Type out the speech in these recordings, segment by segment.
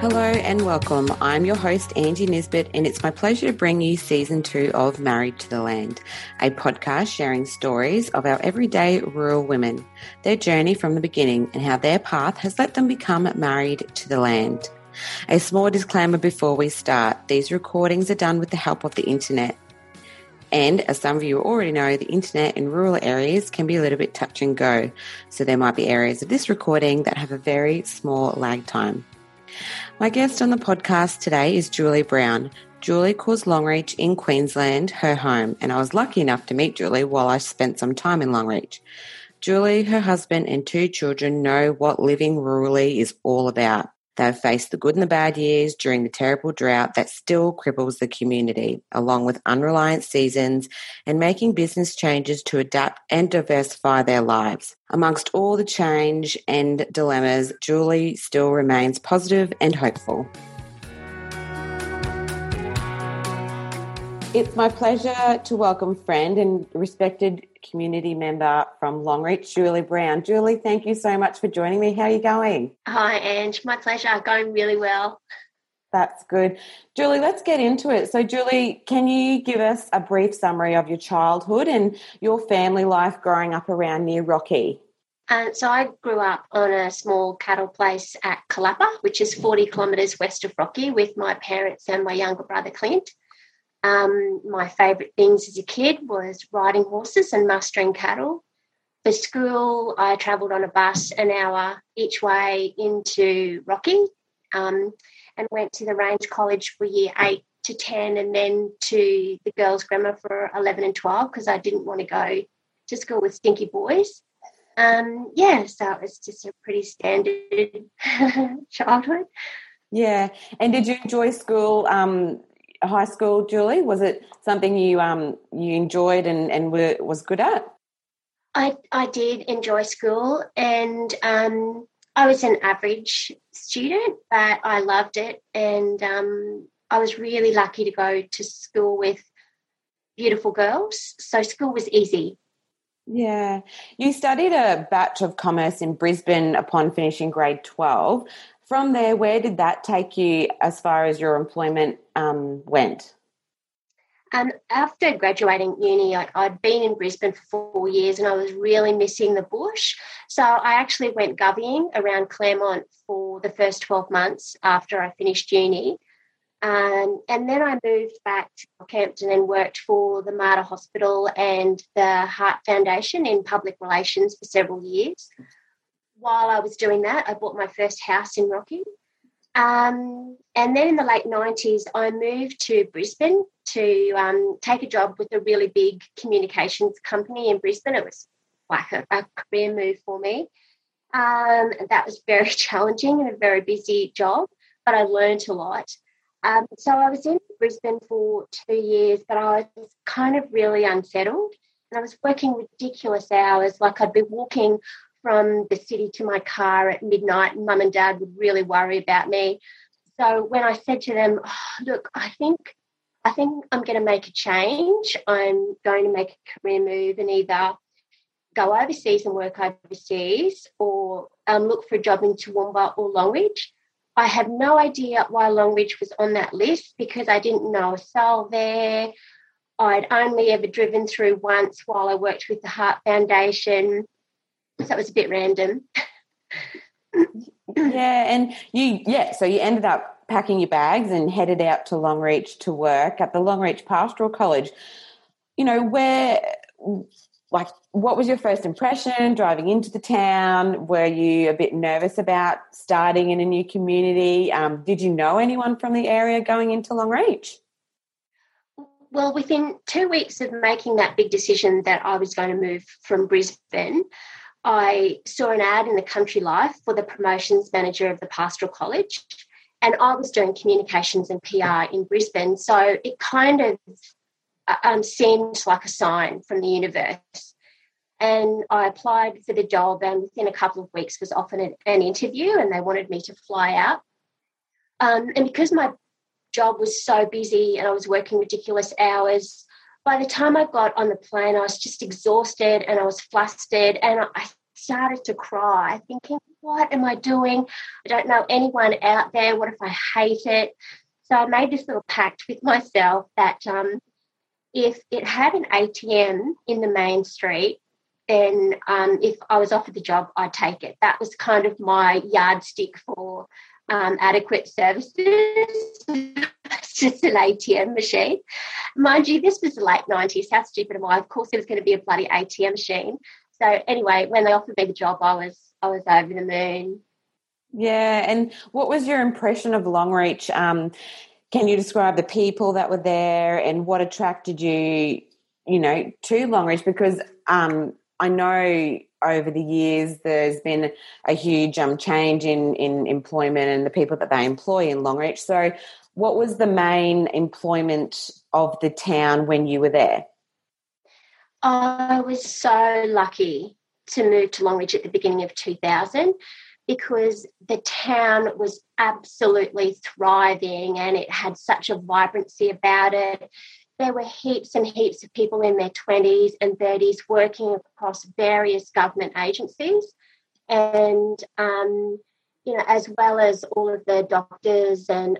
Hello and welcome. I'm your host, Angie Nisbet, and it's my pleasure to bring you Season 2 of Married to the Land, a podcast sharing stories of our everyday rural women, their journey from the beginning and how their path has let them become married to the land. A small disclaimer before we start, these recordings are done with the help of the internet. And as some of you already know, the internet in rural areas can be a little bit touch and go. So there might be areas of this recording that have a very small lag time. My guest on the podcast today is Julie Brown. Julie calls Longreach in Queensland her home, and I was lucky enough to meet Julie while I spent some time in Longreach. Julie, her husband and two children know what living rurally is all about. They've faced the good and the bad years during the terrible drought that still cripples the community, along with unreliant seasons and making business changes to adapt and diversify their lives. Amongst all the change and dilemmas, Julie still remains positive and hopeful. It's my pleasure to welcome friend and respected community member from Longreach, Julie Brown. Julie, thank you so much for joining me. How are you going? Hi, Ange. My pleasure. Going really well. That's good. Julie, let's get into it. So, Julie, can you give us a brief summary of your childhood and your family life growing up around near Rocky? So I grew up on a small cattle place at Kalapa, which is 40 kilometres west of Rocky, with my parents and my younger brother, Clint. My favourite things as a kid was riding horses and mustering cattle. For school, I travelled on a bus an hour each way into Rocky and went to the Range College for year 8 to 10 and then to the girls' grammar for 11 and 12 because I didn't want to go to school with stinky boys. So it was just a pretty standard childhood. Yeah, and did you enjoy school? High school, Julie, was it something you enjoyed and was good at? I did enjoy school, and I was an average student, but I loved it, and I was really lucky to go to school with beautiful girls, so school was easy. Yeah. You studied a Bachelor of Commerce in Brisbane upon finishing grade 12. From there, where did that take you as far as your employment went? After graduating uni, I'd been in Brisbane for 4 years and I was really missing the bush. So I actually went govvying around Claremont for the first 12 months after I finished uni. And then I moved back to Calcamps and then worked for the Mater Hospital and the Heart Foundation in public relations for several years. While I was doing that, I bought my first house in Rocky. And then in the late 90s, I moved to Brisbane to take a job with a really big communications company in Brisbane. It was like a career move for me. That was very challenging and a very busy job, but I learned a lot. So I was in Brisbane for 2 years, but I was kind of really unsettled. And I was working ridiculous hours, like I'd be walking from the city to my car at midnight. Mum and Dad would really worry about me. So when I said to them, look, I think I'm going to make a change. I'm going to make a career move and either go overseas and work overseas or look for a job in Toowoomba or Longreach. I had no idea why Longreach was on that list because I didn't know a soul there. I'd only ever driven through once while I worked with the Heart Foundation. So it was a bit random. So you ended up packing your bags and headed out to Longreach to work at the Longreach Pastoral College. You know, what was your first impression driving into the town? Were you a bit nervous about starting in a new community? Did you know anyone from the area going into Longreach? Well, within 2 weeks of making that big decision that I was going to move from Brisbane, I saw an ad in the Country Life for the promotions manager of the Pastoral College, and I was doing communications and PR in Brisbane, so it kind of seemed like a sign from the universe. And I applied for the job, and within a couple of weeks was offered an interview, and they wanted me to fly out. And because my job was so busy and I was working ridiculous hours, by the time I got on the plane, I was just exhausted and I was flustered, and I started to cry, thinking, what am I doing? I don't know anyone out there. What if I hate it? So I made this little pact with myself that if it had an ATM in the main street, then if I was offered the job, I'd take it. That was kind of my yardstick for adequate services. Just an ATM machine. Mind you, this was the late 90s. How stupid am I? Of course, there was going to be a bloody ATM machine. So anyway, when they offered me the job, I was over the moon. Yeah, and what was your impression of Longreach? Can you describe the people that were there and what attracted you, you know, to Longreach? Because I know over the years there's been a huge change in employment and the people that they employ in Longreach. So what was the main employment of the town when you were there? I was so lucky to move to Longreach at the beginning of 2000 because the town was absolutely thriving and it had such a vibrancy about it. There were heaps and heaps of people in their 20s and 30s working across various government agencies and, you know, as well as all of the doctors and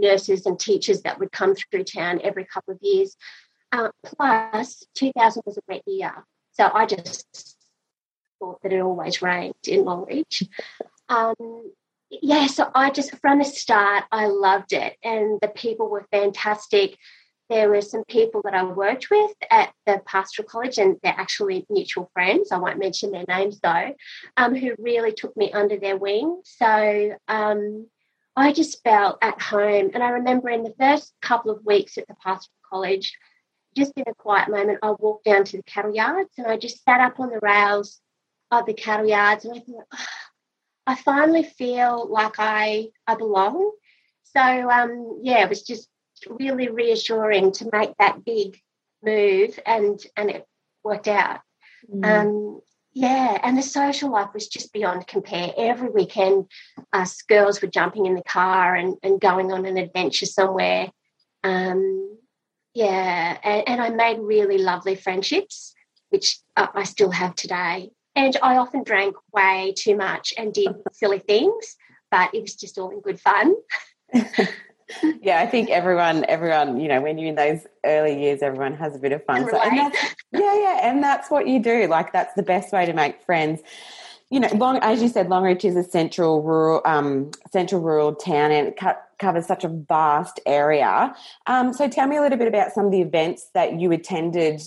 nurses and teachers that would come through town every couple of years. Plus, 2000 was a wet year. So I just thought that it always rained in Longreach. So I just, from the start, I loved it. And the people were fantastic. There were some people that I worked with at the Pastoral College, and they're actually mutual friends. I won't mention their names, though, who really took me under their wing. So I just felt at home. And I remember in the first couple of weeks at the Pastoral College, just in a quiet moment, I walked down to the cattle yards and I just sat up on the rails of the cattle yards and I thought, oh, I finally feel like I belong. So, it was just really reassuring to make that big move and it worked out. Mm. And the social life was just beyond compare. Every weekend, us girls were jumping in the car and going on an adventure somewhere. And I made really lovely friendships, which I still have today. And I often drank way too much and did silly things, but it was just all in good fun. Yeah, I think everyone, you know, when you're in those early years, everyone has a bit of fun. And that's what you do. Like, that's the best way to make friends. You know, as you said, Longreach is a central rural town and it covers such a vast area. So tell me a little bit about some of the events that you attended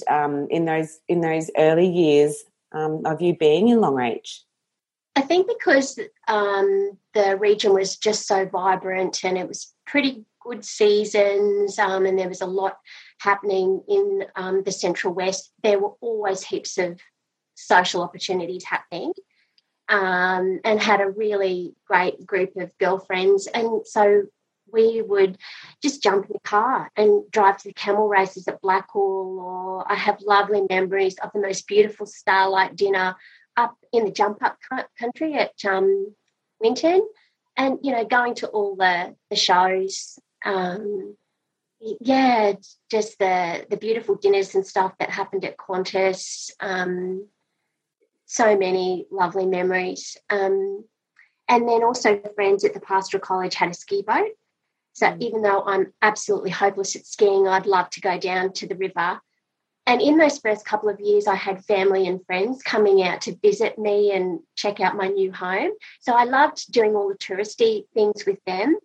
in those early years of you being in Longreach. I think because the region was just so vibrant and it was pretty good seasons and there was a lot happening in the Central West, there were always heaps of social opportunities happening. And had a really great group of girlfriends. And so we would just jump in the car and drive to the camel races at Blackall, or I have lovely memories of the most beautiful starlight dinner up in the jump-up country at Winton and, you know, going to all the shows. Just the beautiful dinners and stuff that happened at Qantas. So many lovely memories. And then also friends at the Pastoral College had a ski boat. So even though I'm absolutely hopeless at skiing, I'd love to go down to the river. And in those first couple of years, I had family and friends coming out to visit me and check out my new home. So I loved doing all the touristy things with them.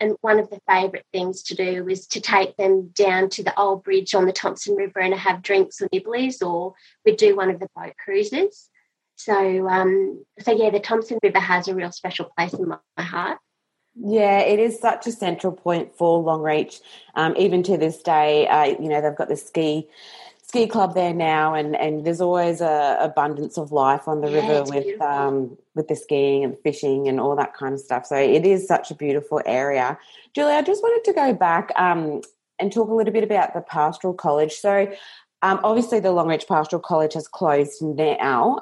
And one of the favourite things to do was to take them down to the old bridge on the Thompson River and have drinks or nibblies, or we'd do one of the boat cruises. So, the Thompson River has a real special place in my heart. Yeah, it is such a central point for Longreach. Even to this day, you know, they've got the ski club there now, and there's always a abundance of life on the river with the skiing and fishing and all that kind of stuff. So it is such a beautiful area. Julie, I just wanted to go back and talk a little bit about the Pastoral College. So, obviously, the Longreach Pastoral College has closed now.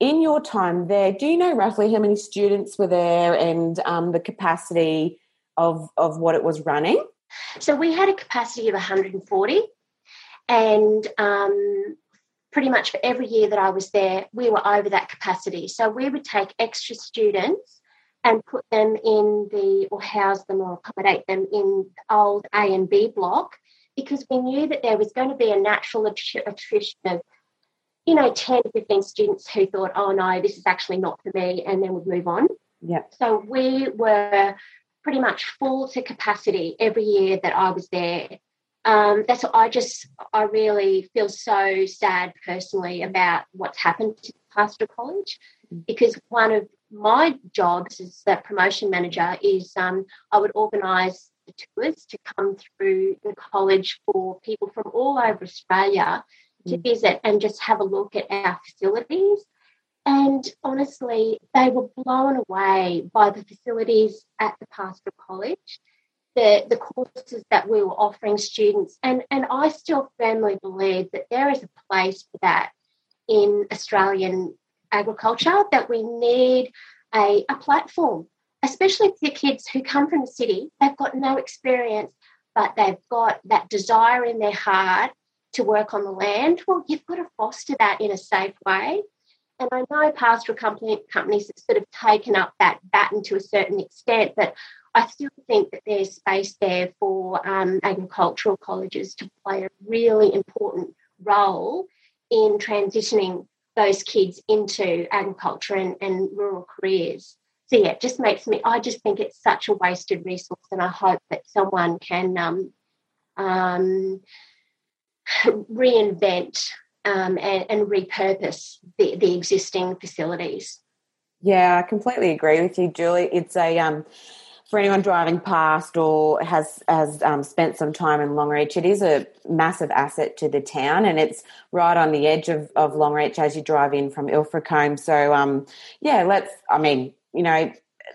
In your time there, do you know roughly how many students were there and the capacity of what it was running? So we had a capacity of 140, and pretty much for every year that I was there, we were over that capacity. So we would take extra students and put them in the, or house them or accommodate them in the old A and B block, because we knew that there was going to be a natural attrition of, you know, 10 to 15 students who thought, oh, no, this is actually not for me, and then would move on. Yeah. So we were pretty much full to capacity every year that I was there. That's what I really feel so sad personally about what's happened to Pastoral College, because one of my jobs as the promotion manager is I would organise the tours to come through the college for people from all over Australia to visit and just have a look at our facilities. And honestly, they were blown away by the facilities at the Pastoral College, the courses that we were offering students. And I still firmly believe that there is a place for that in Australian agriculture, that we need a platform, especially for the kids who come from the city. They've got no experience, but they've got that desire in their heart to work on the land. Well, you've got to foster that in a safe way. And I know pastoral companies have sort of taken up that baton to a certain extent, but I still think that there's space there for agricultural colleges to play a really important role in transitioning those kids into agriculture and rural careers. So, yeah, it just makes me, I just think it's such a wasted resource, and I hope that someone can reinvent and repurpose the existing facilities. Yeah, I completely agree with you, Julie. It's a for anyone driving past or has spent some time in Longreach, it is a massive asset to the town, and it's right on the edge of Longreach as you drive in from Ilfracombe. So,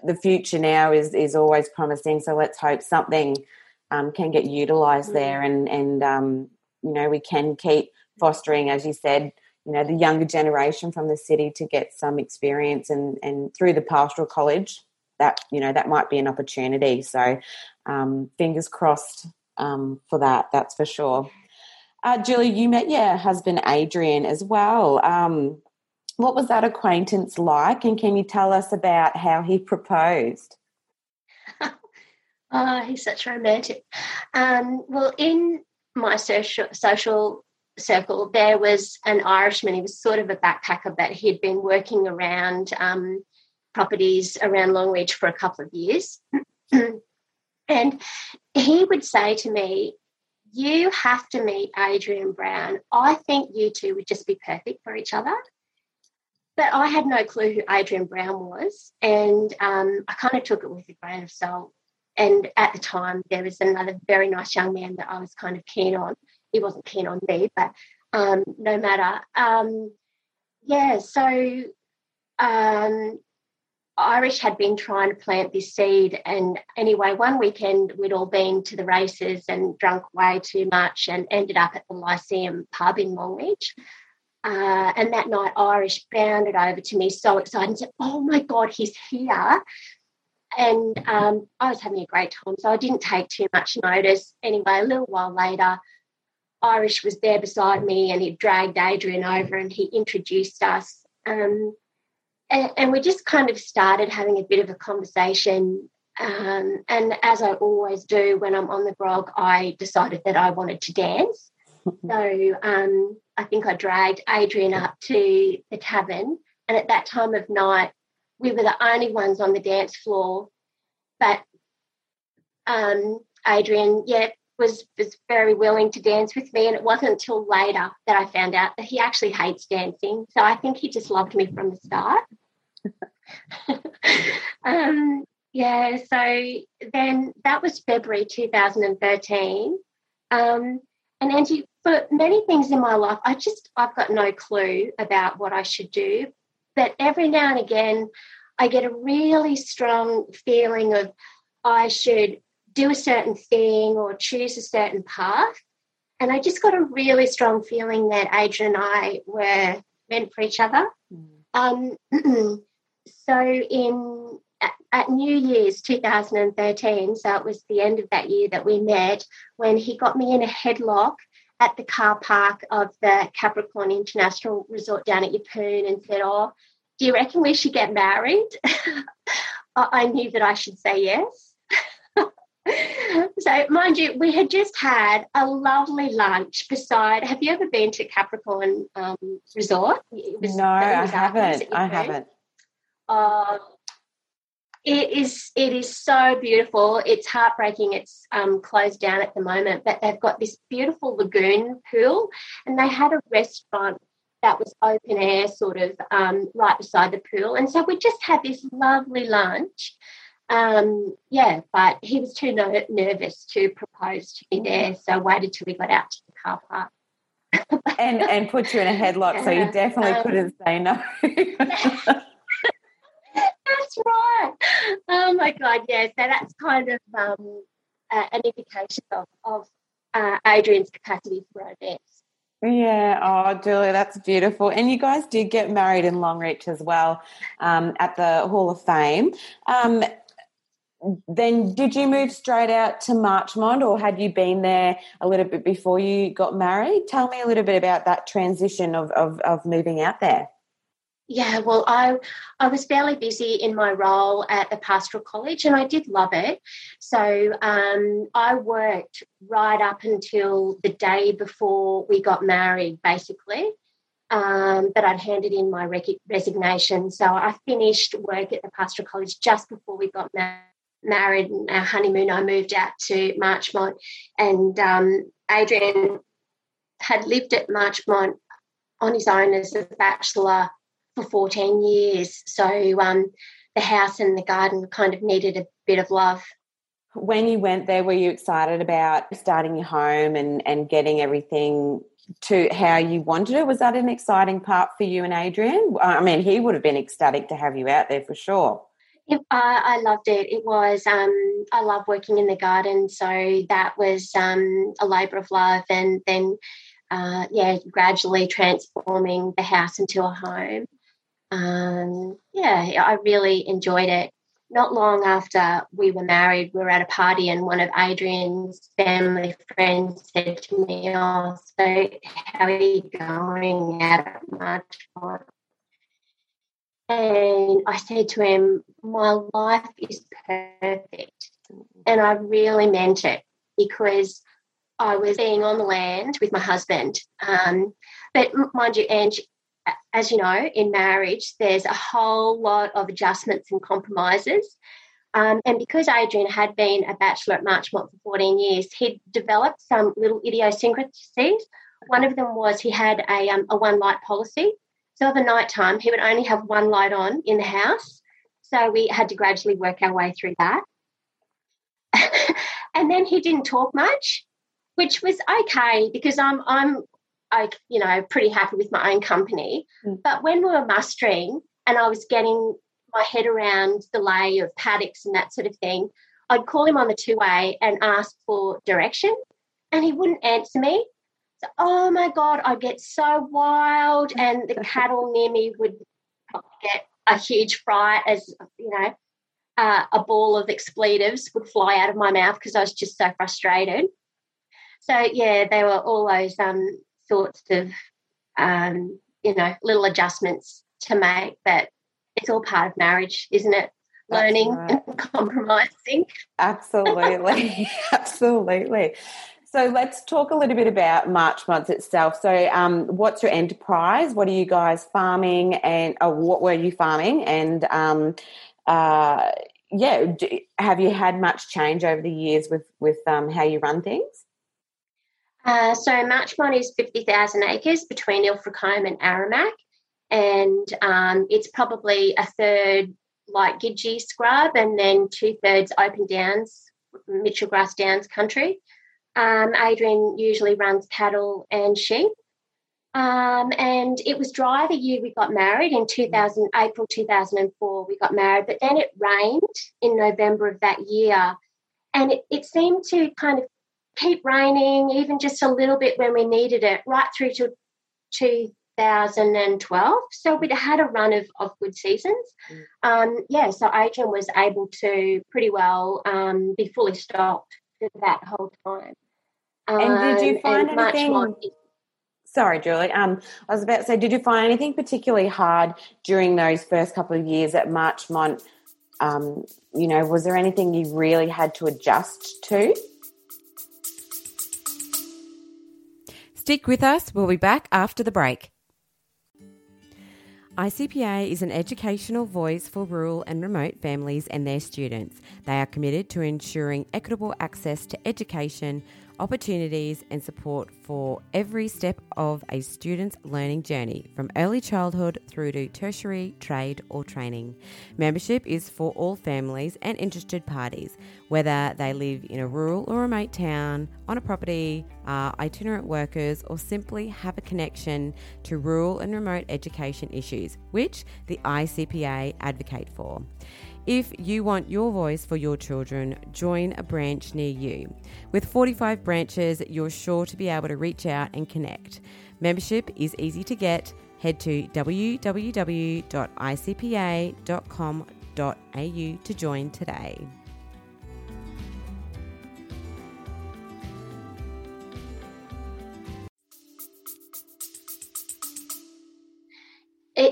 the future now is always promising, so let's hope something can get utilised there, and we can keep fostering, as you said, you know, the younger generation from the city to get some experience and through the Pastoral College. That, you know, that might be an opportunity. So fingers crossed for that, that's for sure. Julie, you met your husband Adrian as well. What was that acquaintance like, and can you tell us about how he proposed? Oh, he's such a romantic. Well, in my social circle, there was an Irishman. He was sort of a backpacker, but he'd been working around properties around Longreach for a couple of years. And he would say to me, you have to meet Adrian Brown. I think you two would just be perfect for each other. But I had no clue who Adrian Brown was, and I kind of took it with a grain of salt. And at the time, there was another very nice young man that I was kind of keen on. He wasn't keen on me, but no matter. Irish had been trying to plant this seed, and anyway, one weekend we'd all been to the races and drunk way too much and ended up at the Lyceum pub in Longreach. And that night Irish bounded over to me so excited and said, oh my God, he's here. And I was having a great time, so I didn't take too much notice. Anyway, a little while later, Irish was there beside me, and he dragged Adrian over and he introduced us. And we just kind of started having a bit of a conversation. And as I always do when I'm on the grog, I decided that I wanted to dance. So I think I dragged Adrian up to the tavern. And at that time of night, we were the only ones on the dance floor. But Adrian, was very willing to dance with me, and it wasn't until later that I found out that he actually hates dancing. So I think he just loved me from the start. So then that was February 2013. And Angie, for many things in my life, I've got no clue about what I should do. But every now and again, I get a really strong feeling of I should do a certain thing or choose a certain path. And I just got a really strong feeling that Adrian and I were meant for each other. So at New Year's 2013, so it was the end of that year that we met, when he got me in a headlock at the car park of the Capricorn International Resort down at Yeppoon and said, "Oh, do you reckon we should get married?" I knew that I should say yes. So, mind you, we had just had a lovely lunch beside, have you ever been to Capricorn Resort? No, I haven't. It is so beautiful. It's heartbreaking. It's closed down at the moment, but they've got this beautiful lagoon pool, and they had a restaurant that was open air sort of right beside the pool. And so we just had this lovely lunch. But he was too nervous to propose to me there, so waited till we got out to the car park. and put you in a headlock, so you definitely couldn't say no. That's right. Oh, my God, yeah. So that's kind of an indication of Adrian's capacity for romance. Yeah. Oh, Julie, that's beautiful. And you guys did get married in Longreach as well, at the Hall of Fame. Then did you move straight out to Marchmont, or had you been there a little bit before you got married? Tell me a little bit about that transition of moving out there. Yeah, well, I was fairly busy in my role at the Pastoral College, and I did love it. So I worked right up until the day before we got married, basically, but I'd handed in my resignation. So I finished work at the Pastoral College just before we got married, and our honeymoon, I moved out to Marchmont, and Adrian had lived at Marchmont on his own as a bachelor for 14 years, so the house and the garden kind of needed a bit of love. When you went there, were you excited about starting your home and getting everything to how you wanted it? Was that an exciting part for you and Adrian? I mean, he would have been ecstatic to have you out there for sure. I loved it. It was, I love working in the garden, so that was a labour of love, and then, gradually transforming the house into a home. I really enjoyed it. Not long after we were married, we were at a party, and one of Adrian's family friends said to me, "Oh, so how are you going out at Marchmont?" And I said to him, "My life is perfect." And I really meant it, because I was being on the land with my husband. But mind you, Angie, as you know, in marriage, there's a whole lot of adjustments and compromises. And because Adrian had been a bachelor at Marchmont for 14 years, he'd developed some little idiosyncrasies. One of them was he had a one-light policy. So over night time, he would only have one light on in the house. So we had to gradually work our way through that. And then he didn't talk much, which was okay, because I'm pretty happy with my own company. Mm. But when we were mustering and I was getting my head around the lay of paddocks and that sort of thing, I'd call him on the two-way and ask for direction, and he wouldn't answer me. So, oh, my God, I'd get so wild, and the cattle near me would get a huge fright as, you know, a ball of expletives would fly out of my mouth because I was just so frustrated. So, yeah, they were all those sorts of, little adjustments to make, but it's all part of marriage, isn't it? That's learning, right, and compromising. Absolutely, absolutely. So let's talk a little bit about Marchmont itself. So what's your enterprise? What are you guys farming, and what were you farming? And, have you had much change over the years with how you run things? So Marchmont is 50,000 acres between Ilfracombe and Aramac, and it's probably a third like Gidgee scrub and then two-thirds open downs, Mitchell Grass Downs country. Adrian usually runs cattle and sheep, and it was dry the year we got married in April 2004 we got married, but then it rained in November of that year, and it seemed to kind of keep raining even just a little bit when we needed it right through to 2012. So we'd had a run of good seasons. So Adrian was able to pretty well be fully stocked for that whole time. And did you find anything? Sorry, Julie. I was about to say, did you find anything particularly hard during those first couple of years at Marchmont? You know, was there anything you really had to adjust to? Stick with us. We'll be back after the break. ICPA is an educational voice for rural and remote families and their students. They are committed to ensuring equitable access to education, opportunities and support for every step of a student's learning journey, from early childhood through to tertiary, trade or training. Membership is for all families and interested parties, whether they live in a rural or remote town, on a property, are itinerant workers or simply have a connection to rural and remote education issues, which the ICPA advocate for. If you want your voice for your children, join a branch near you. With 45 branches, you're sure to be able to reach out and connect. Membership is easy to get. Head to www.icpa.com.au to join today.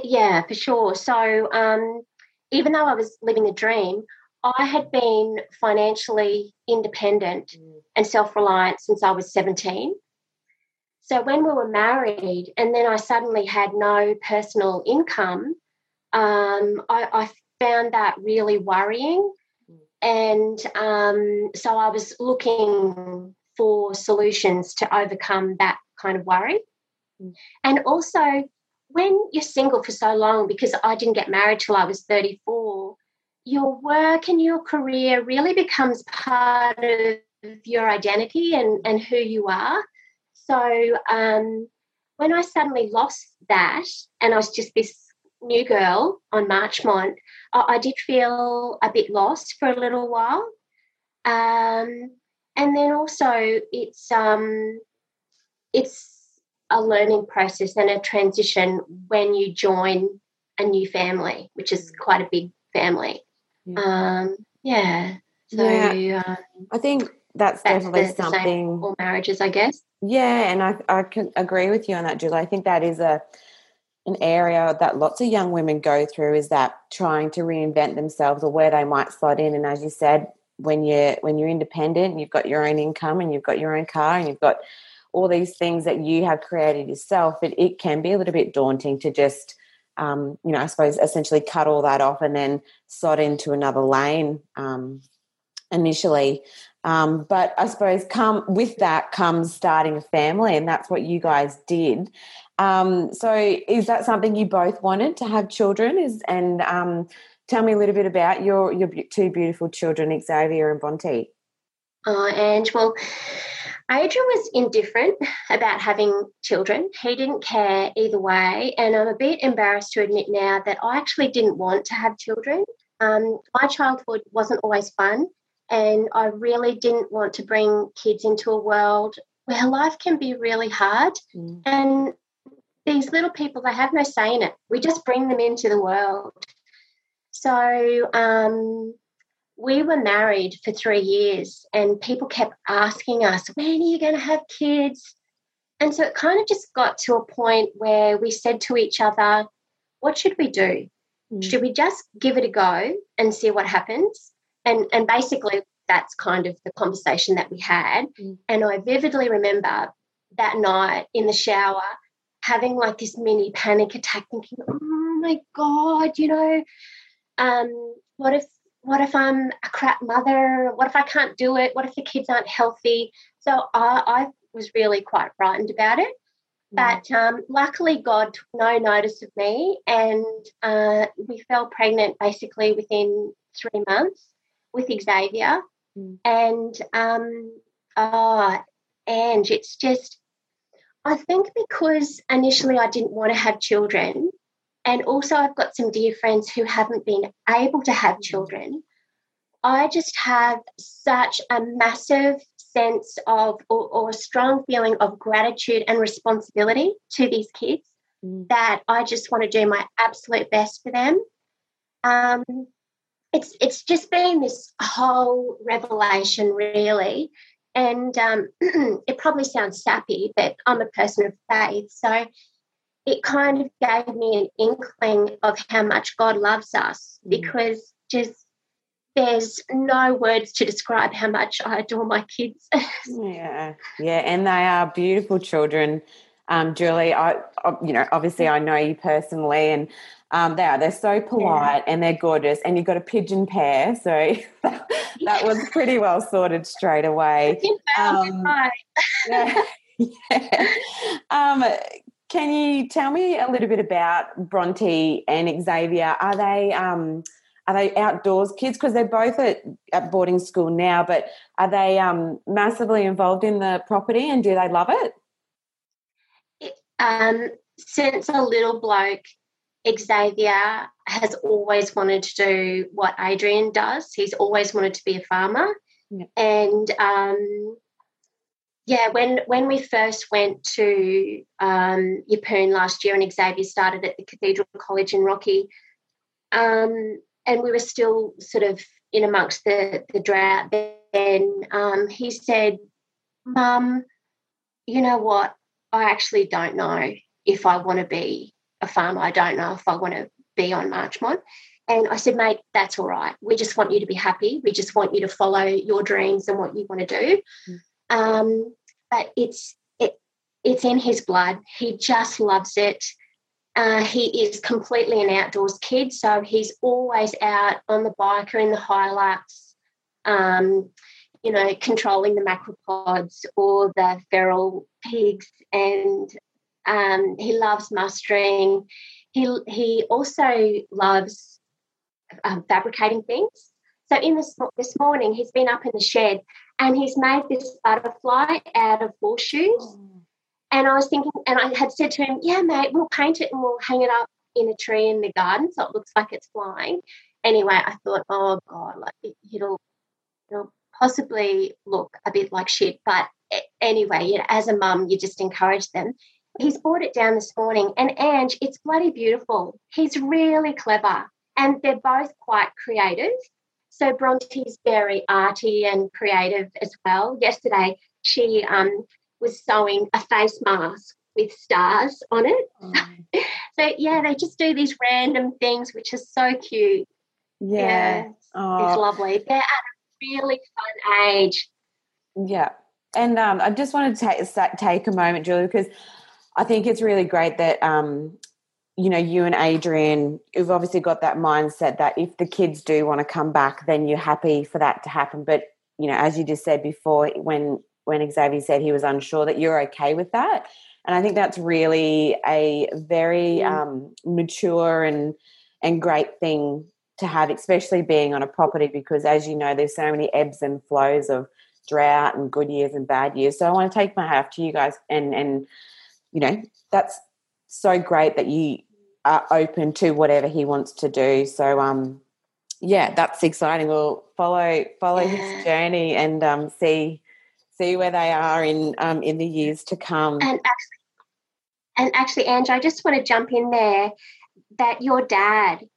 Yeah, for sure. So, even though I was living a dream, I had been financially independent and self-reliant since I was 17. So when we were married and then I suddenly had no personal income, I found that really worrying. And so I was looking for solutions to overcome that kind of worry. And also, when you're single for so long, because I didn't get married till I was 34, your work and your career really becomes part of your identity and who you are. So when I suddenly lost that and I was just this new girl on Marchmont, I did feel a bit lost for a little while. And then also it's a learning process and a transition when you join a new family, which is quite a big family. I think that's definitely something for marriages, I guess. Yeah, and I can agree with you on that, Julie. I think that is an area that lots of young women go through, is that trying to reinvent themselves or where they might slot in. And as you said, when you're independent and you've got your own income and you've got your own car and you've got all these things that you have created yourself, it can be a little bit daunting to just, I suppose, essentially cut all that off and then slot into another lane initially. But I suppose with that comes starting a family, and that's what you guys did. So is that something you both wanted, to have children? Tell me a little bit about your two beautiful children, Xavier and Bronte. Oh, Ange, well, Adrian was indifferent about having children. He didn't care either way, and I'm a bit embarrassed to admit now that I actually didn't want to have children. My childhood wasn't always fun, and I really didn't want to bring kids into a world where life can be really hard. And these little people, they have no say in it. We just bring them into the world. So we were married for 3 years and people kept asking us, when are you going to have kids? And so it kind of just got to a point where we said to each other, what should we do? Should we just give it a go and see what happens? And basically that's kind of the conversation that we had. And I vividly remember that night in the shower having like this mini panic attack thinking, oh, my God, what if I'm a crap mother? What if I can't do it? What if the kids aren't healthy? So I was really quite frightened about it. But luckily God took no notice of me, and we fell pregnant basically within 3 months with Xavier. And, and it's just, I think because initially I didn't want to have children, and also I've got some dear friends who haven't been able to have children, I just have such a massive sense of or a strong feeling of gratitude and responsibility to these kids that I just want to do my absolute best for them. It's just been this whole revelation, really. And it probably sounds sappy, but I'm a person of faith. So it kind of gave me an inkling of how much God loves us, because just there's no words to describe how much I adore my kids. Yeah, and they are beautiful children. Julie, obviously I know you personally, and they're so polite and they're gorgeous, and you've got a pigeon pair, so that was pretty well sorted straight away. Can you tell me a little bit about Bronte and Xavier? Are they outdoors kids? Because they're both at boarding school now, but are they massively involved in the property, and do they love it? Since a little bloke, Xavier has always wanted to do what Adrian does. He's always wanted to be a farmer. Yeah. And, when we first went to Yeppoon last year, and Xavier started at the Cathedral College in Rocky, and we were still sort of in amongst the drought then, he said, "Mum, you know what? I actually don't know if I want to be a farmer. I don't know if I want to be on Marchmont." And I said, "Mate, that's all right. We just want you to be happy. We just want you to follow your dreams and what you want to do." But it's in his blood. He just loves it. He is completely an outdoors kid, so he's always out on the bike or in the Hilux, controlling the macropods or the feral pigs, and he loves mustering. He also loves fabricating things. So this morning he's been up in the shed and he's made this butterfly out of horseshoes. Oh. And I was thinking, and I had said to him, "Yeah, mate, we'll paint it and we'll hang it up in a tree in the garden so it looks like it's flying." Anyway, I thought, oh, God, like it'll possibly look a bit like shit. But anyway, as a mum, you just encourage them. He's brought it down this morning, and Ange, it's bloody beautiful. He's really clever, and they're both quite creative. So Bronte's very arty and creative as well. Yesterday she was sewing a face mask with stars on it. Oh. So, yeah, they just do these random things, which is so cute. Yeah. Oh. It's lovely. They're at a really fun age. Yeah. And I just wanted to take a moment, Julie, because I think it's really great that, you and Adrian, you've obviously got that mindset that if the kids do want to come back, then you're happy for that to happen. But, as you just said before, when Xavier said he was unsure, that you're okay with that. And I think that's really a very mature and great thing to have, especially being on a property, because, as you know, there's so many ebbs and flows of drought and good years and bad years. So I want to take my hat off to you guys, and that's so great that you are open to whatever he wants to do. So that's exciting. We'll follow his journey and see where they are in the years to come. And actually, Angie, I just want to jump in there that your dad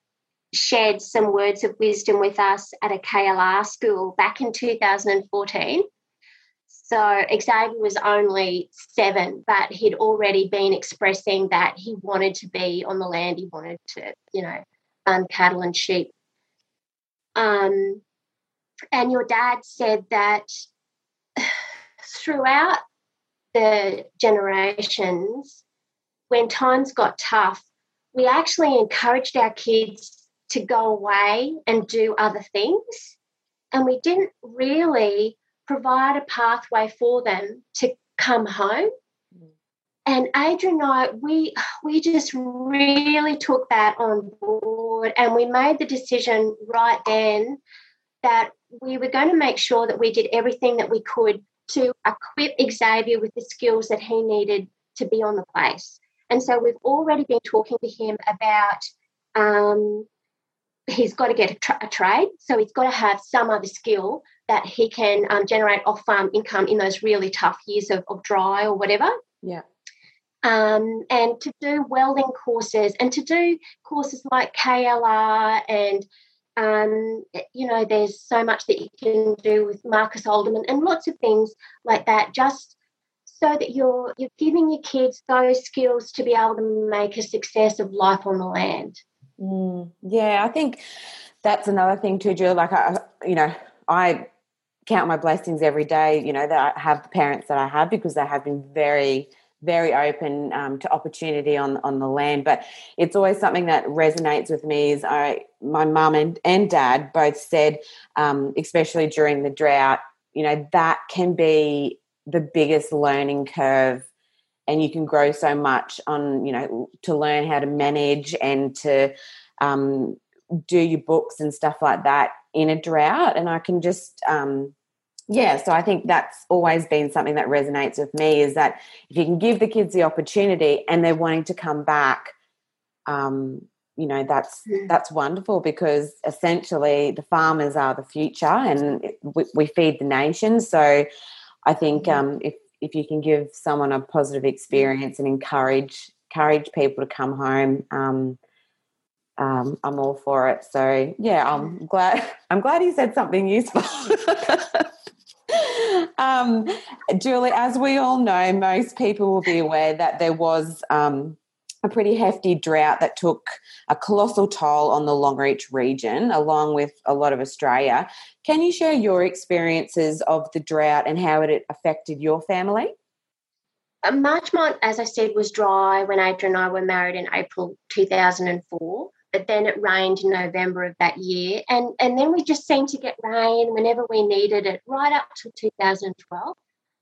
shared some words of wisdom with us at a KLR school back in 2014. So Xavier was only 7, but he'd already been expressing that he wanted to be on the land. He wanted to, farm cattle and sheep. And your dad said that throughout the generations, when times got tough, we actually encouraged our kids to go away and do other things, and we didn't really provide a pathway for them to come home. And Adrian and I, we just really took that on board, and we made the decision right then that we were going to make sure that we did everything that we could to equip Xavier with the skills that he needed to be on the place. And so we've already been talking to him about he's got to get a trade, so he's got to have some other skill that he can generate off-farm income in those really tough years of dry or whatever. Yeah. And to do welding courses and to do courses like KLR and You know, there's so much that you can do with Marcus Alderman and lots of things like that, just so that you're giving your kids those skills to be able to make a success of life on the land. Mm, yeah, I think that's another thing too, Julie. Like, I count my blessings every day, you know, that I have the parents that I have, because they have been very, very open to opportunity on the land. But it's always something that resonates with me is my mum and dad both said, especially during the drought, you know, that can be the biggest learning curve, and you can grow so much on, you know, to learn how to manage and to do your books and stuff like that in a drought. And I can just so I think that's always been something that resonates with me, is that if you can give the kids the opportunity and they're wanting to come back, you know, that's wonderful, because essentially the farmers are the future and we feed the nation. So I think if you can give someone a positive experience and encourage people to come home, I'm all for it. So yeah, I'm glad he said something useful. Julie, as we all know, most people will be aware that there was a pretty hefty drought that took a colossal toll on the Longreach region, along with a lot of Australia. Can you share your experiences of the drought and how it affected your family? Marchmont, as I said, was dry when Adrian and I were married in April 2004. But then it rained in November of that year. And then we just seemed to get rain whenever we needed it, right up till 2012.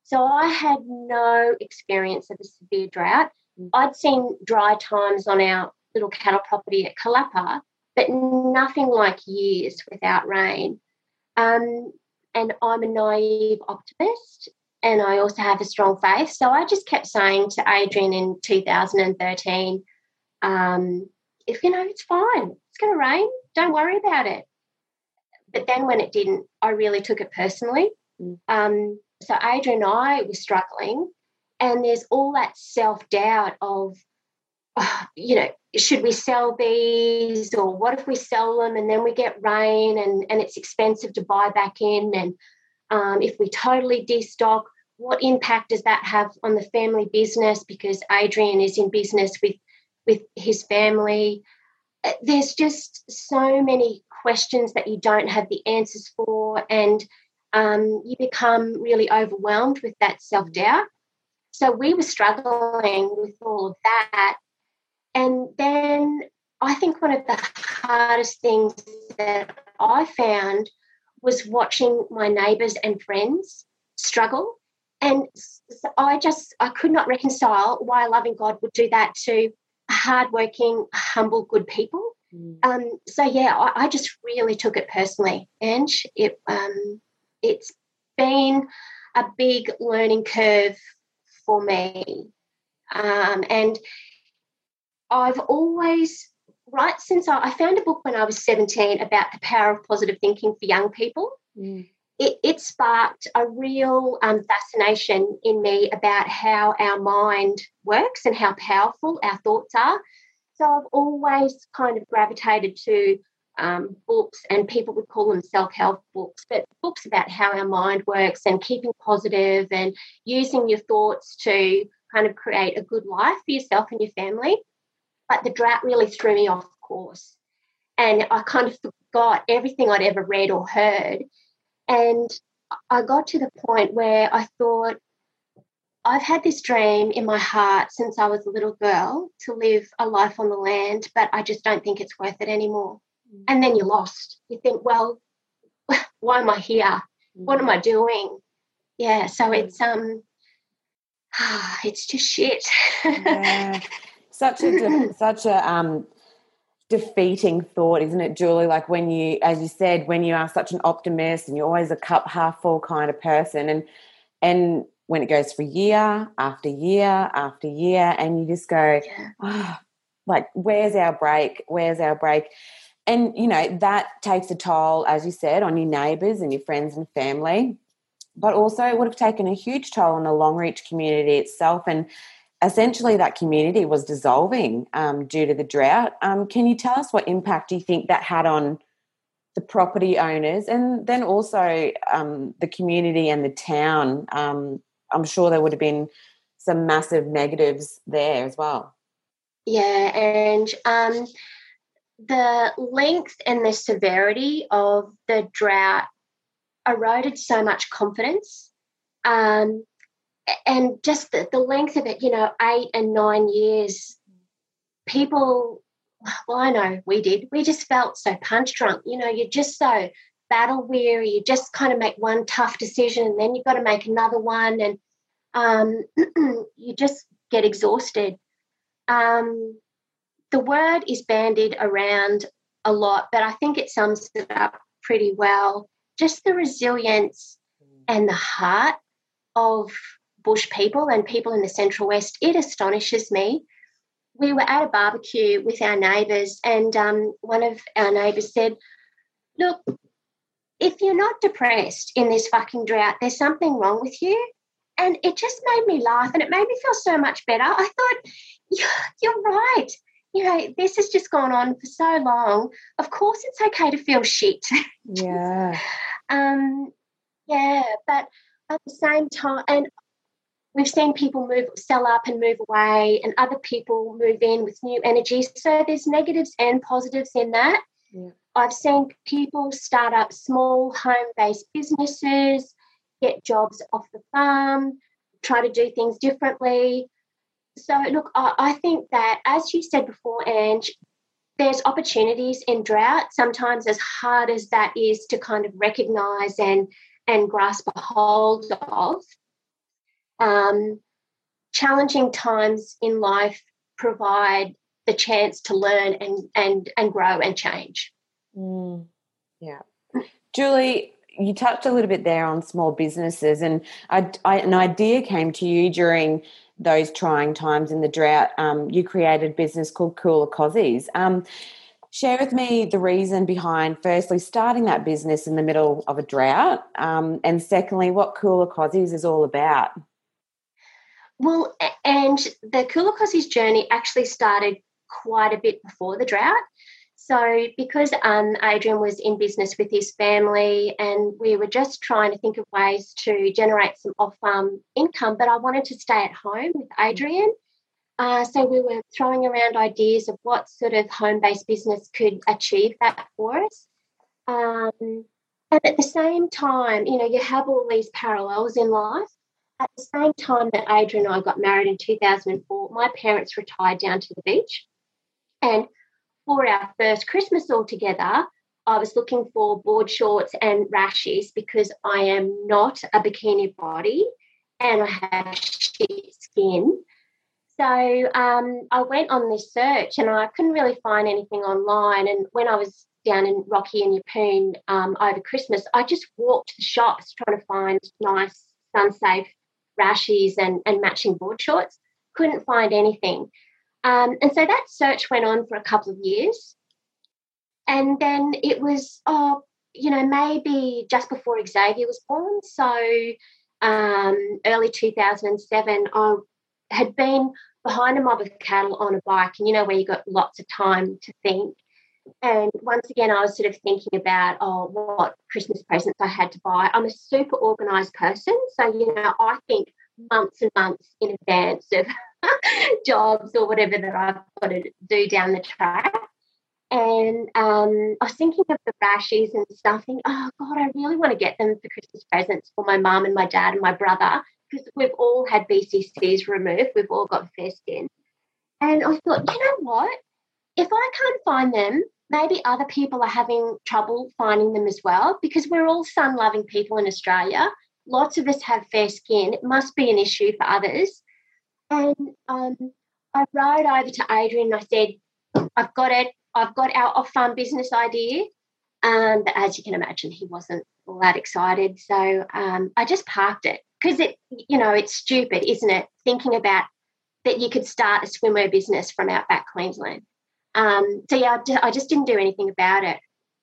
So I had no experience of a severe drought. I'd seen dry times on our little cattle property at Kalapa, but nothing like years without rain. And I'm a naive optimist, and I also have a strong faith. So I just kept saying to Adrian in 2013, if you know, it's fine, it's going to rain, don't worry about it. But then when it didn't, I really took it personally. So Adrian and I were struggling, and there's all that self-doubt of, you know, should we sell these, or what if we sell them and then we get rain and it's expensive to buy back in, and if we totally destock, what impact does that have on the family business, because Adrian is in business with his family. There's just so many questions that you don't have the answers for, and you become really overwhelmed with that self-doubt. So we were struggling with all of that. And then I think one of the hardest things that I found was watching my neighbours and friends struggle. And so I could not reconcile why a loving God would do that to hardworking, humble, good people. I just really took it personally, and it's been a big learning curve for me. And I've always, right since I found a book when I was 17 about the power of positive thinking for young people. It sparked a real fascination in me about how our mind works and how powerful our thoughts are. So I've always kind of gravitated to books, and people would call them self-help books, but books about how our mind works and keeping positive and using your thoughts to kind of create a good life for yourself and your family. But the drought really threw me off course, and I kind of forgot everything I'd ever read or heard. And I got to the point where I thought, I've had this dream in my heart since I was a little girl to live a life on the land, but I just don't think it's worth it anymore. And then you're lost. You think, well, why am I here? What am I doing? Yeah, so it's just shit. Yeah. Such a defeating thought, isn't it, Julie? Like when you, as you said, when you are such an optimist and you're always a cup half full kind of person, and when it goes for year after year after year, and you just go, where's our break? Where's our break? And, you know, that takes a toll, as you said, on your neighbours and your friends and family, but also it would have taken a huge toll on the Longreach community itself, and essentially that community was dissolving due to the drought. Can you tell us what impact do you think that had on the property owners, and then also the community and the town. I'm sure there would have been some massive negatives there as well. Yeah, and the length and the severity of the drought eroded so much confidence, and just the length of it, 8 and 9 years, people, well, I know we did, we just felt so punch drunk, you're just so battle weary, you just kind of make one tough decision and then you've got to make another one, and you just get exhausted. The word is bandied around a lot, but I think it sums it up pretty well. Just the resilience and the heart of bush people and people in the Central West, it astonishes me. We were at a barbecue with our neighbours, and one of our neighbours said, look, if you're not depressed in this fucking drought, there's something wrong with you. And it just made me laugh, and it made me feel so much better. I thought, you're right. This has just gone on for so long. Of course it's okay to feel shit. Yeah. But at the same time, and we've seen people sell up and move away, and other people move in with new energy. So there's negatives and positives in that. Yeah. I've seen people start up small home-based businesses, get jobs off the farm, try to do things differently. So, look, I think that, as you said before, Ange, there's opportunities in drought, sometimes as hard as that is to kind of recognise and grasp a hold of. Challenging times in life provide the chance to learn and grow and change. Mm. Yeah. Julie, you touched a little bit there on small businesses, and an idea came to you during those trying times in the drought. You created a business called Kooler Kozies. Share with me the reason behind, firstly, starting that business in the middle of a drought, and secondly, what Kooler Kozies is all about. Well, and the Kooler Kozies journey actually started quite a bit before the drought. So because Adrian was in business with his family, and we were just trying to think of ways to generate some off-farm income, but I wanted to stay at home with Adrian. So we were throwing around ideas of what sort of home-based business could achieve that for us. And at the same time, you have all these parallels in life. At the same time that Adrian and I got married in 2004, my parents retired down to the beach, and for our first Christmas all together, I was looking for board shorts and rashies because I am not a bikini body and I have shit skin. So I went on this search and I couldn't really find anything online. And when I was down in Rocky and Yeppoon over Christmas, I just walked the shops trying to find nice sun-safe rashies and matching board shorts. Couldn't find anything. And so that search went on for a couple of years. And then it was, maybe just before Xavier was born. So early 2007, I had been behind a mob of cattle on a bike, and where you got lots of time to think. And once again, I was sort of thinking about, what Christmas presents I had to buy. I'm a super organised person. So, I think months and months in advance of jobs or whatever that I've got to do down the track. And I was thinking of the rashies and stuff, thinking, oh, God, I really want to get them for Christmas presents for my mum and my dad and my brother, because we've all had BCCs removed. We've all got fair skin. And I thought, what? If I can't find them, maybe other people are having trouble finding them as well, because we're all sun-loving people in Australia. Lots of us have fair skin. It must be an issue for others. And I rode over to Adrian and I said, I've got it. I've got our off-farm business idea. But as you can imagine, he wasn't all that excited. So I just parked it, because it's stupid, isn't it, thinking about that you could start a swimwear business from outback Queensland. I just didn't do anything about it.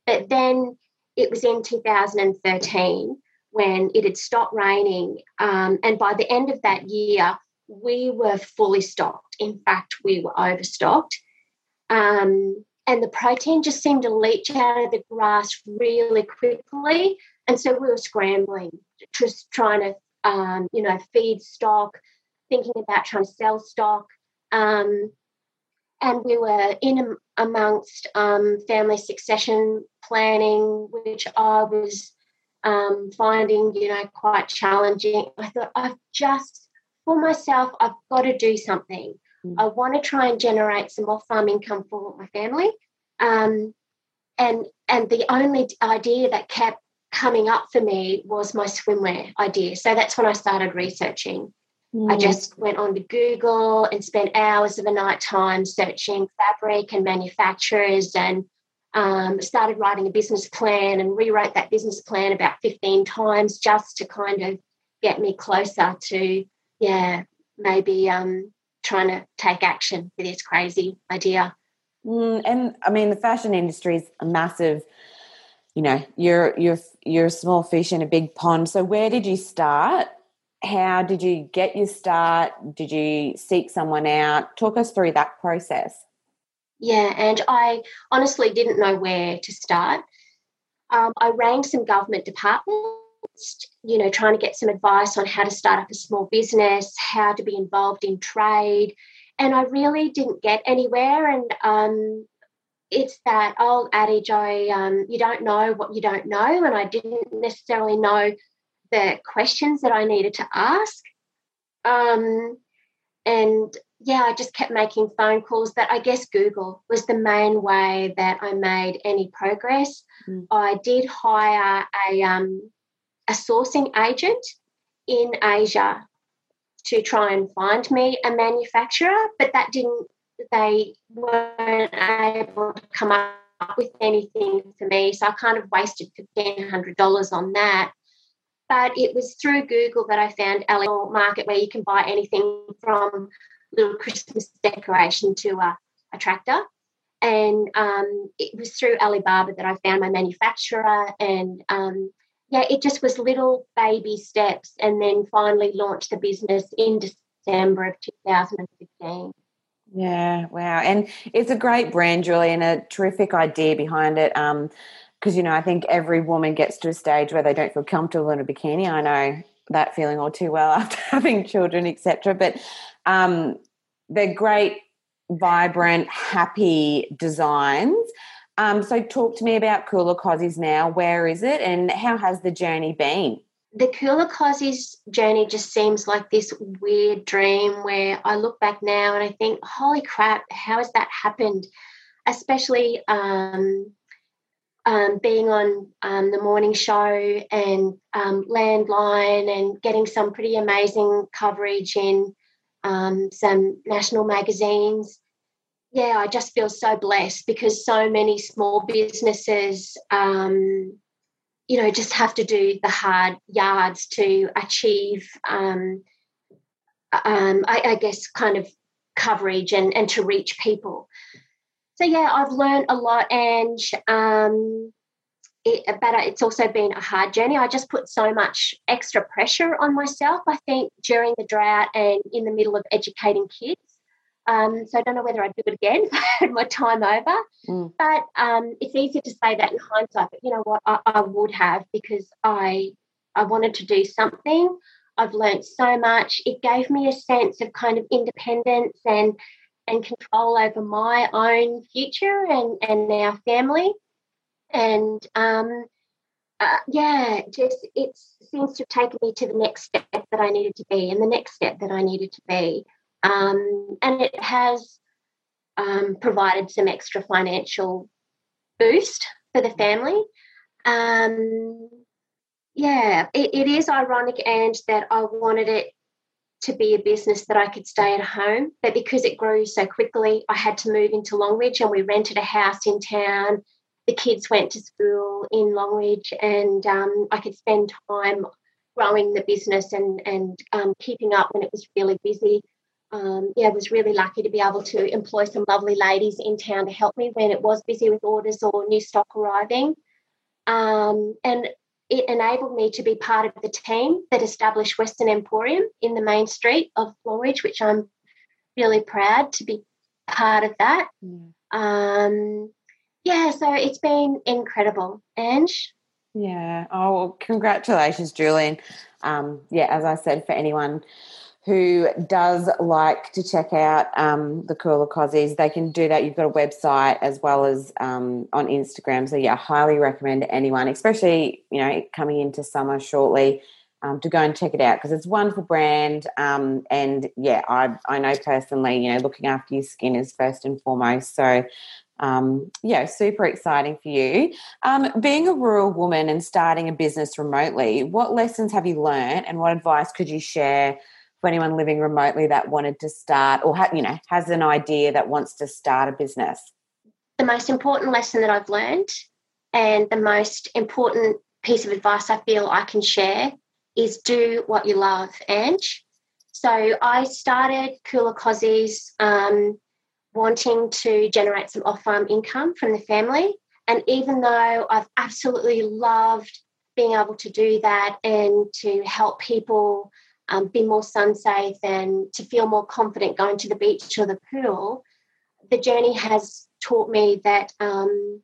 But then it was in 2013 when it had stopped raining. And by the end of that year, we were fully stocked. In fact, we were overstocked. and the protein just seemed to leach out of the grass really quickly. And so we were scrambling, just trying to, feed stock, thinking about trying to sell stock. And we were in amongst family succession planning, which I was finding, quite challenging. I thought, I've got to do something. Mm. I want to try and generate some off-farm income for my family. And the only idea that kept coming up for me was my swimwear idea. So that's when I started researching. I just went on to Google and spent hours of the night time searching fabric and manufacturers, and started writing a business plan and rewrote that business plan about 15 times just to kind of get me closer to, trying to take action for this crazy idea. And, the fashion industry is a massive, you're a small fish in a big pond. So where did you start? How did you get your start? Did you seek someone out? Talk us through that process. Yeah, and I honestly didn't know where to start. I rang some government departments, trying to get some advice on how to start up a small business, how to be involved in trade, and I really didn't get anywhere. And it's that old adage, you don't know what you don't know, and I didn't necessarily know the questions that I needed to ask. I just kept making phone calls, but I guess Google was the main way that I made any progress. Mm. I did hire a sourcing agent in Asia to try and find me a manufacturer, but they weren't able to come up with anything for me, so I kind of wasted $1,500 on that. But it was through Google that I found Alibaba Market, where you can buy anything from little Christmas decoration to a tractor. And it was through Alibaba that I found my manufacturer. And, it just was little baby steps, and then finally launched the business in December of 2015. Yeah, wow. And it's a great brand, Julie, and a terrific idea behind it. Because, I think every woman gets to a stage where they don't feel comfortable in a bikini. I know that feeling all too well after having children, etc. But they're great, vibrant, happy designs. So talk to me about Kooler Kozies now. Where is it and how has the journey been? The Kooler Kozies journey just seems like this weird dream where I look back now and I think, holy crap, how has that happened? Especially... being on the morning show and Landline, and getting some pretty amazing coverage in some national magazines. Yeah, I just feel so blessed because so many small businesses, just have to do the hard yards to achieve, kind of coverage and to reach people. So, I've learned a lot, Ange, but it's also been a hard journey. I just put so much extra pressure on myself, I think, during the drought and in the middle of educating kids. So I don't know whether I'd do it again if I had my time over. Mm. But it's easier to say that in hindsight, but you know what, I would have, because I wanted to do something. I've learned so much. It gave me a sense of kind of independence and control over my own future and our family. And, it seems to have taken me to the next step that I needed to be, and the next step that I needed to be. And it has provided some extra financial boost for the family. It is ironic, Ange, that I wanted it to be a business that I could stay at home, but because it grew so quickly, I had to move into Longreach, and we rented a house in town. The kids went to school in Longreach, and I could spend time growing the business and keeping up when it was really busy. I was really lucky to be able to employ some lovely ladies in town to help me when it was busy with orders or new stock arriving. And it enabled me to be part of the team that established Western Emporium in the main street of Longreach, which I'm really proud to be part of that. Mm. Yeah, so it's been incredible. Ange? Yeah. Oh, well, congratulations, Julian. Yeah, as I said, for anyone who does like to check out the Kooler Kozies, they can do that. You've got a website as well as on Instagram. So, yeah, I highly recommend anyone, especially, you know, coming into summer shortly, to go and check it out because it's a wonderful brand. And, yeah, I know personally, you know, looking after your skin is first and foremost. So, yeah, super exciting for you. Being a rural woman and starting a business remotely, what lessons have you learned and what advice could you share for anyone living remotely that wanted to start or, you know, has an idea that wants to start a business? The most important lesson that I've learned and the most important piece of advice I feel I can share is do what you love, Ange. So I started Kooler Kozies wanting to generate some off-farm income from the family, and even though I've absolutely loved being able to do that and to help people be more sun safe and to feel more confident going to the beach or the pool, the journey has taught me that I'm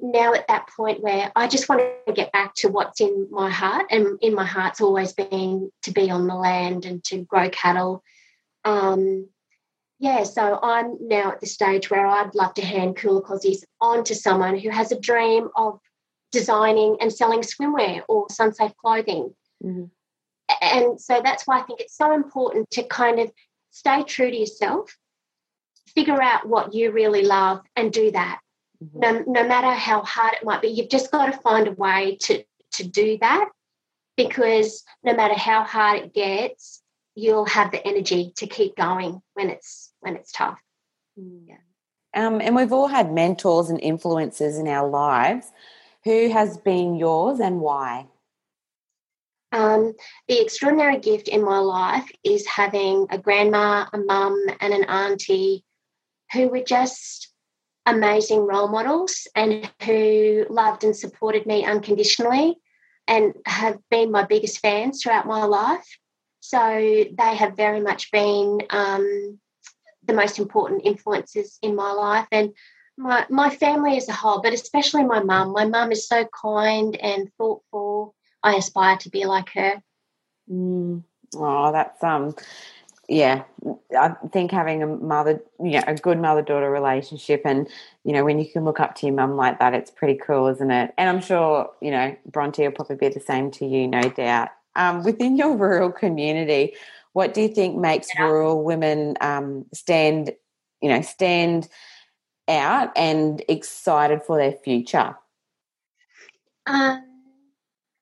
now at that point where I just want to get back to what's in my heart, and in my heart's always been to be on the land and to grow cattle. Yeah, so I'm now at the stage where I'd love to hand Kooler Kozies on to someone who has a dream of designing and selling swimwear or sun-safe clothing. Mm-hmm. And so that's why I think it's so important to kind of stay true to yourself, figure out what you really love and do that. Mm-hmm. No matter how hard it might be, you've just got to find a way to do that, because no matter how hard it gets, you'll have the energy to keep going when it's tough. Yeah. And we've all had mentors and influencers in our lives. Who has been yours and why? The extraordinary gift in my life is having a grandma, a mum and an auntie who were just amazing role models and who loved and supported me unconditionally and have been my biggest fans throughout my life. So they have very much been the most important influences in my life, and my family as a whole, but especially my mum. My mum is so kind and thoughtful. I aspire to be like her. Mm. Oh, that's yeah. I think having a mother, you know, a good mother-daughter relationship, and you know, when you can look up to your mum like that, it's pretty cool, isn't it? And I'm sure, you know, Bronte will probably be the same to you, no doubt. Within your rural community, what do you think makes rural women stand out and excited for their future? I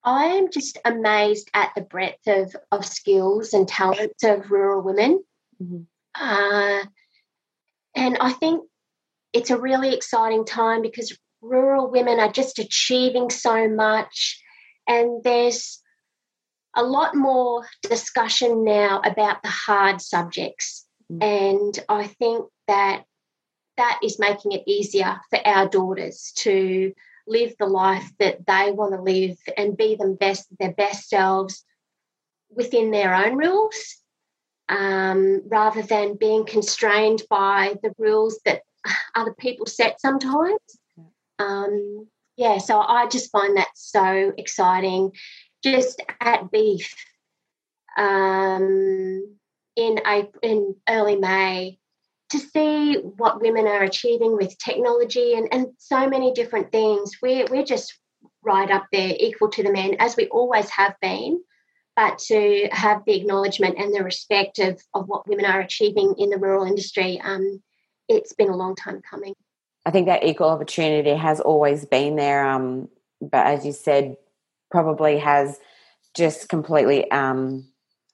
am just amazed at the breadth of skills and talents of rural women. Mm-hmm. And I think it's a really exciting time because rural women are just achieving so much, and there's a lot more discussion now about the hard subjects. Mm-hmm. And I think that is making it easier for our daughters to live the life that they want to live and be their best selves within their own rules, rather than being constrained by the rules that other people set sometimes. Yeah, so I just find that so exciting. Just at Beef in early May, to see what women are achieving with technology and so many different things. We're just right up there, equal to the men, as we always have been, but to have the acknowledgement and the respect of what women are achieving in the rural industry, it's been a long time coming. I think that equal opportunity has always been there, but as you said, probably has just completely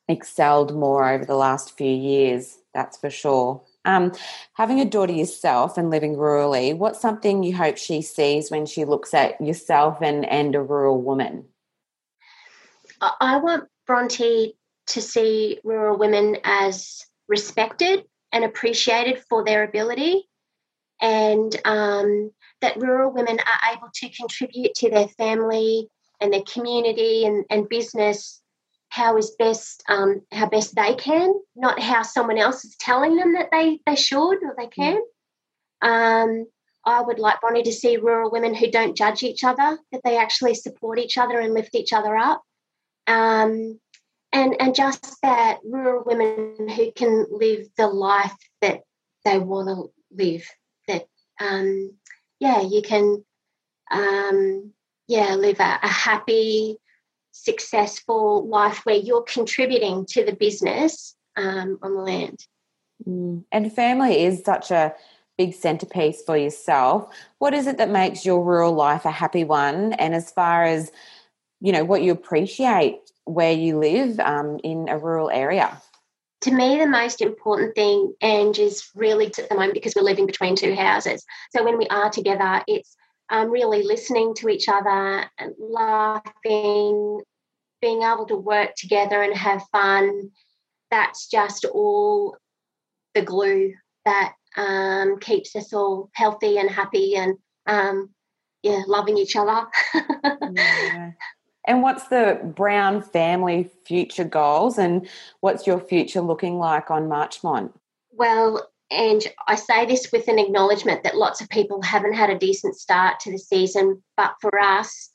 excelled more over the last few years, that's for sure. Having a daughter yourself and living rurally, what's something you hope she sees when she looks at yourself and a rural woman? I want Bronte to see rural women as respected and appreciated for their ability, and that rural women are able to contribute to their family and their community and business how best they can, not how someone else is telling them that they should or they can. I would like Bonnie to see rural women who don't judge each other, that they actually support each other and lift each other up. And just that rural women who can live the life that they want to live, that, you can, live a happy, successful life where you're contributing to the business on the land. Mm. And family is such a big centrepiece for yourself. What is it that makes your rural life a happy one? And as far as, you know, what you appreciate where you live in a rural area? To me, the most important thing, Ange, is really at the moment, because we're living between two houses. So when we are together, it's really listening to each other and laughing, being able to work together and have fun. That's just all the glue that keeps us all healthy and happy and, loving each other. Yeah. And what's the Brown family future goals, and what's your future looking like on Marchmont? Well, and I say this with an acknowledgement that lots of people haven't had a decent start to the season, but for us,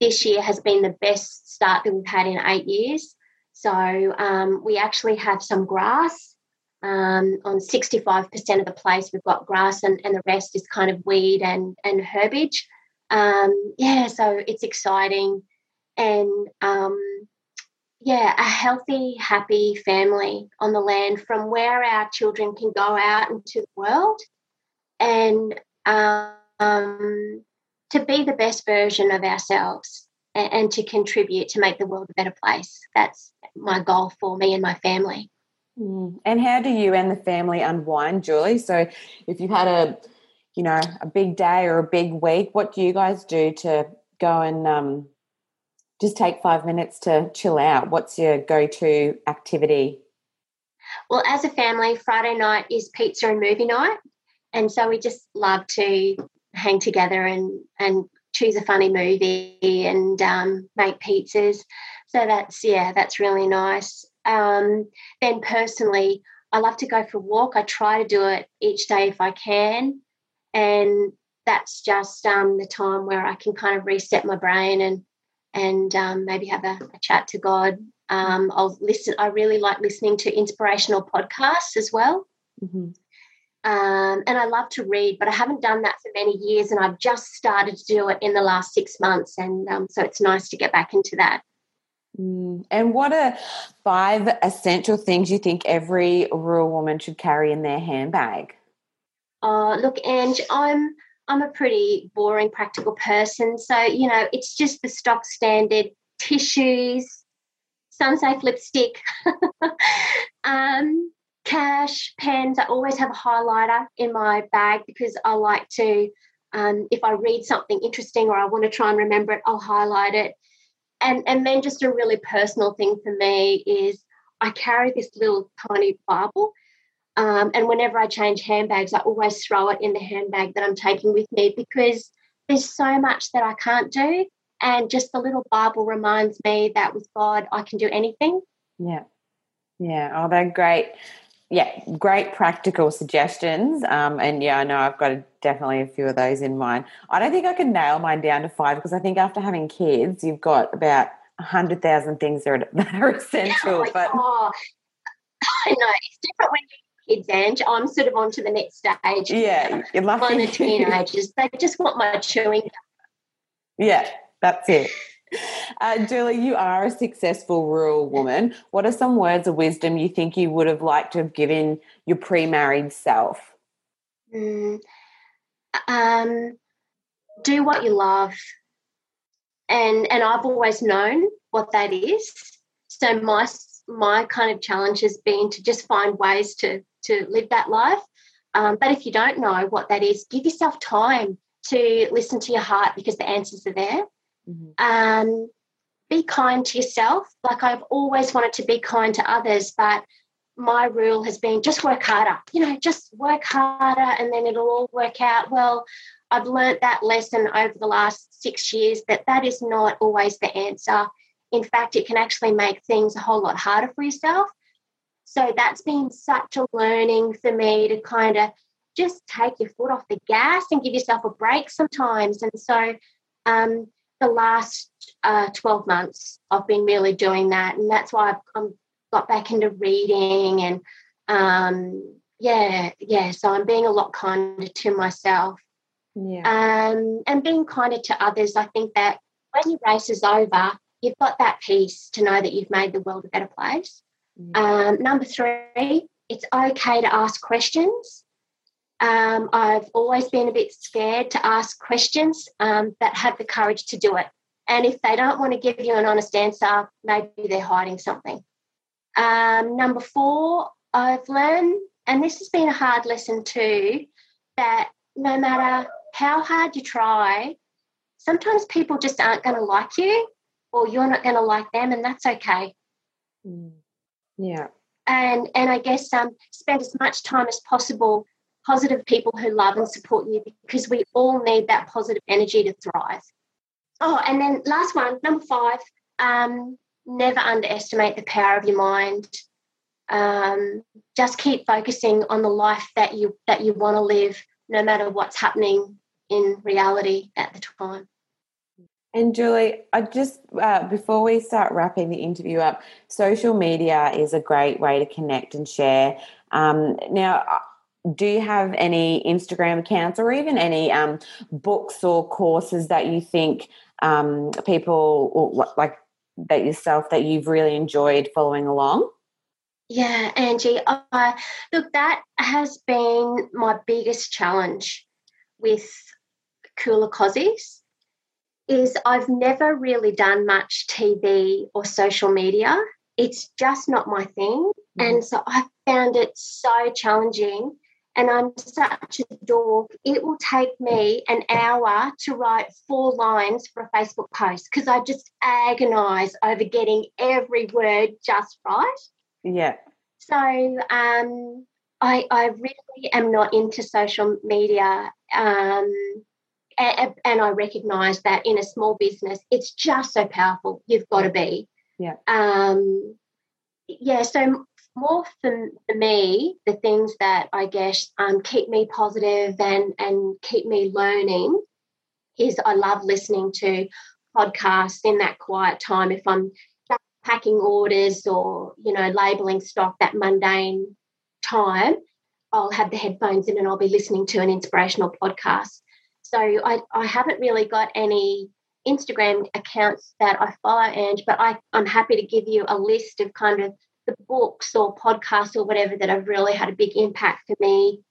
this year has been the best start that we've had in 8 years. So we actually have some grass. On 65% of the place we've got grass, and the rest is kind of weed and herbage. So it's exciting. And, a healthy, happy family on the land, from where our children can go out into the world and to be the best version of ourselves and to contribute to make the world a better place. That's my goal for me and my family. Mm. And how do you and the family unwind, Julie? So if you've had a big day or a big week, what do you guys do to go and just take 5 minutes to chill out? What's your go-to activity? Well, as a family, Friday night is pizza and movie night, and so we just love to hang together and choose a funny movie and make pizzas. So that's really nice. Then personally, I love to go for a walk. I try to do it each day if I can, and that's just the time where I can kind of reset my brain and maybe have a chat to God. I'll listen. I really like listening to inspirational podcasts as well. Mm-hmm. And I love to read, but I haven't done that for many years, and I've just started to do it in the last 6 months, and so it's nice to get back into that. And what are 5 essential things you think every rural woman should carry in their handbag? Look, Ange, I'm a pretty boring, practical person. So, it's just the stock standard: tissues, sunsafe lipstick, cash, pens. I always have a highlighter in my bag because I like to, if I read something interesting or I want to try and remember it, I'll highlight it. And then just a really personal thing for me is I carry this little tiny Bible, and whenever I change handbags, I always throw it in the handbag that I'm taking with me, because there's so much that I can't do, and just the little Bible reminds me that with God I can do anything. Yeah. Yeah. Oh, they're great. Yeah, great practical suggestions. I know I've got definitely a few of those in mind. I don't think I can nail mine down to 5, because I think after having kids, you've got about 100,000 things that are essential. Yeah, but I know it's different when you have kids, Ange. I'm sort of on to the next stage. Yeah, you're lucky. Mine are teenagers. They just want my chewing gum. Yeah, that's it. Julie, you are a successful rural woman. What are some words of wisdom you think you would have liked to have given your pre-married self? Do what you love. And I've always known what that is. So my kind of challenge has been to just find ways to live that life. But if you don't know what that is, give yourself time to listen to your heart, because the answers are there. Mm-hmm. Be kind to yourself. Like, I've always wanted to be kind to others, but my rule has been just work harder, just work harder and then it'll all work out. Well, I've learnt that lesson over the last 6 years, that is not always the answer. In fact, it can actually make things a whole lot harder for yourself. So that's been such a learning for me, to kind of just take your foot off the gas and give yourself a break sometimes. And so the last 12 months I've been really doing that, and that's why I've got back into reading and, so I'm being a lot kinder to myself. Yeah. And being kinder to others. I think that when your race is over, you've got that peace to know that you've made the world a better place. Yeah. Number three, it's okay to ask questions. I've always been a bit scared to ask questions, but have the courage to do it. And if they don't want to give you an honest answer, maybe they're hiding something. Number four, I've learned, and this has been a hard lesson too, that no matter how hard you try, sometimes people just aren't going to like you, or you're not going to like them, and that's okay. Yeah. And I guess spend as much time as possible positive people who love and support you, because we all need that positive energy to thrive. Oh, and then last one, number five, never underestimate the power of your mind. Just keep focusing on the life that you want to live, no matter what's happening in reality at the time. And Julie, I just before we start wrapping the interview up, social media is a great way to connect and share. Now, do you have any Instagram accounts or even any books or courses that you think people or like that yourself that you've really enjoyed following along? Yeah, Angie, look, that has been my biggest challenge with Kooler Kozies is I've never really done much TV or social media. It's just not my thing. Mm-hmm. And so I found it so challenging, and I'm such a dork. It will take me an hour to write 4 lines for a Facebook post because I just agonise over getting every word just right. Yeah. So I really am not into social media, and I recognise that in a small business, it's just so powerful. You've got to be. Yeah. So more for me, the things that I guess keep me positive and keep me learning is I love listening to podcasts in that quiet time if I'm packing orders or, labelling stock, that mundane time, I'll have the headphones in and I'll be listening to an inspirational podcast. So I haven't really got any Instagram accounts that I follow, Ange, but I'm happy to give you a list of kind of the books or podcasts or whatever that have really had a big impact for me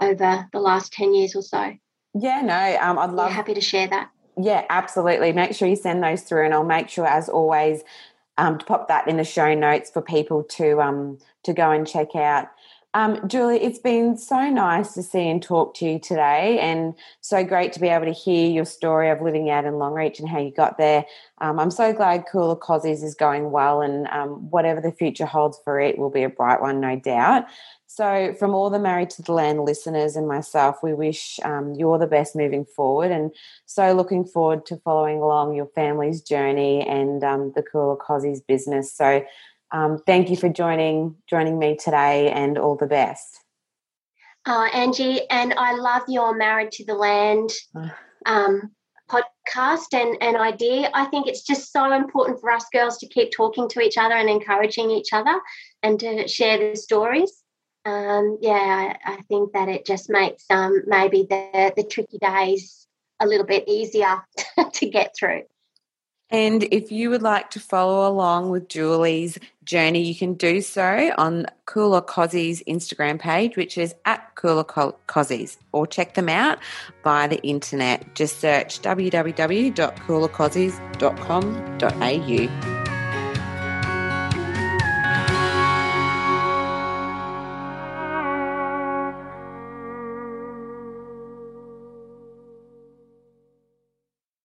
over the last 10 years or so. Yeah, no, I'd love... You're happy to share that. Yeah, absolutely. Make sure you send those through, and I'll make sure, as always, to pop that in the show notes for people to go and check out. Julie, it's been so nice to see and talk to you today, and so great to be able to hear your story of living out in Longreach and how you got there. I'm so glad Kooler Kozies is going well, and whatever the future holds for it will be a bright one, no doubt. So from all the Married to the Land listeners and myself, we wish you all the best moving forward, and so looking forward to following along your family's journey and the Kooler Kozies business. So thank you for joining me today, and all the best. Angie, and I love your Married to the Land podcast and idea. I think it's just so important for us girls to keep talking to each other and encouraging each other and to share the stories. I think that it just makes maybe the tricky days a little bit easier to get through. And if you would like to follow along with Julie's journey, you can do so on Kooler Kozies' Instagram page, which is at Kooler Kozies, or check them out by the internet. Just search www.koolerkozies.com.au.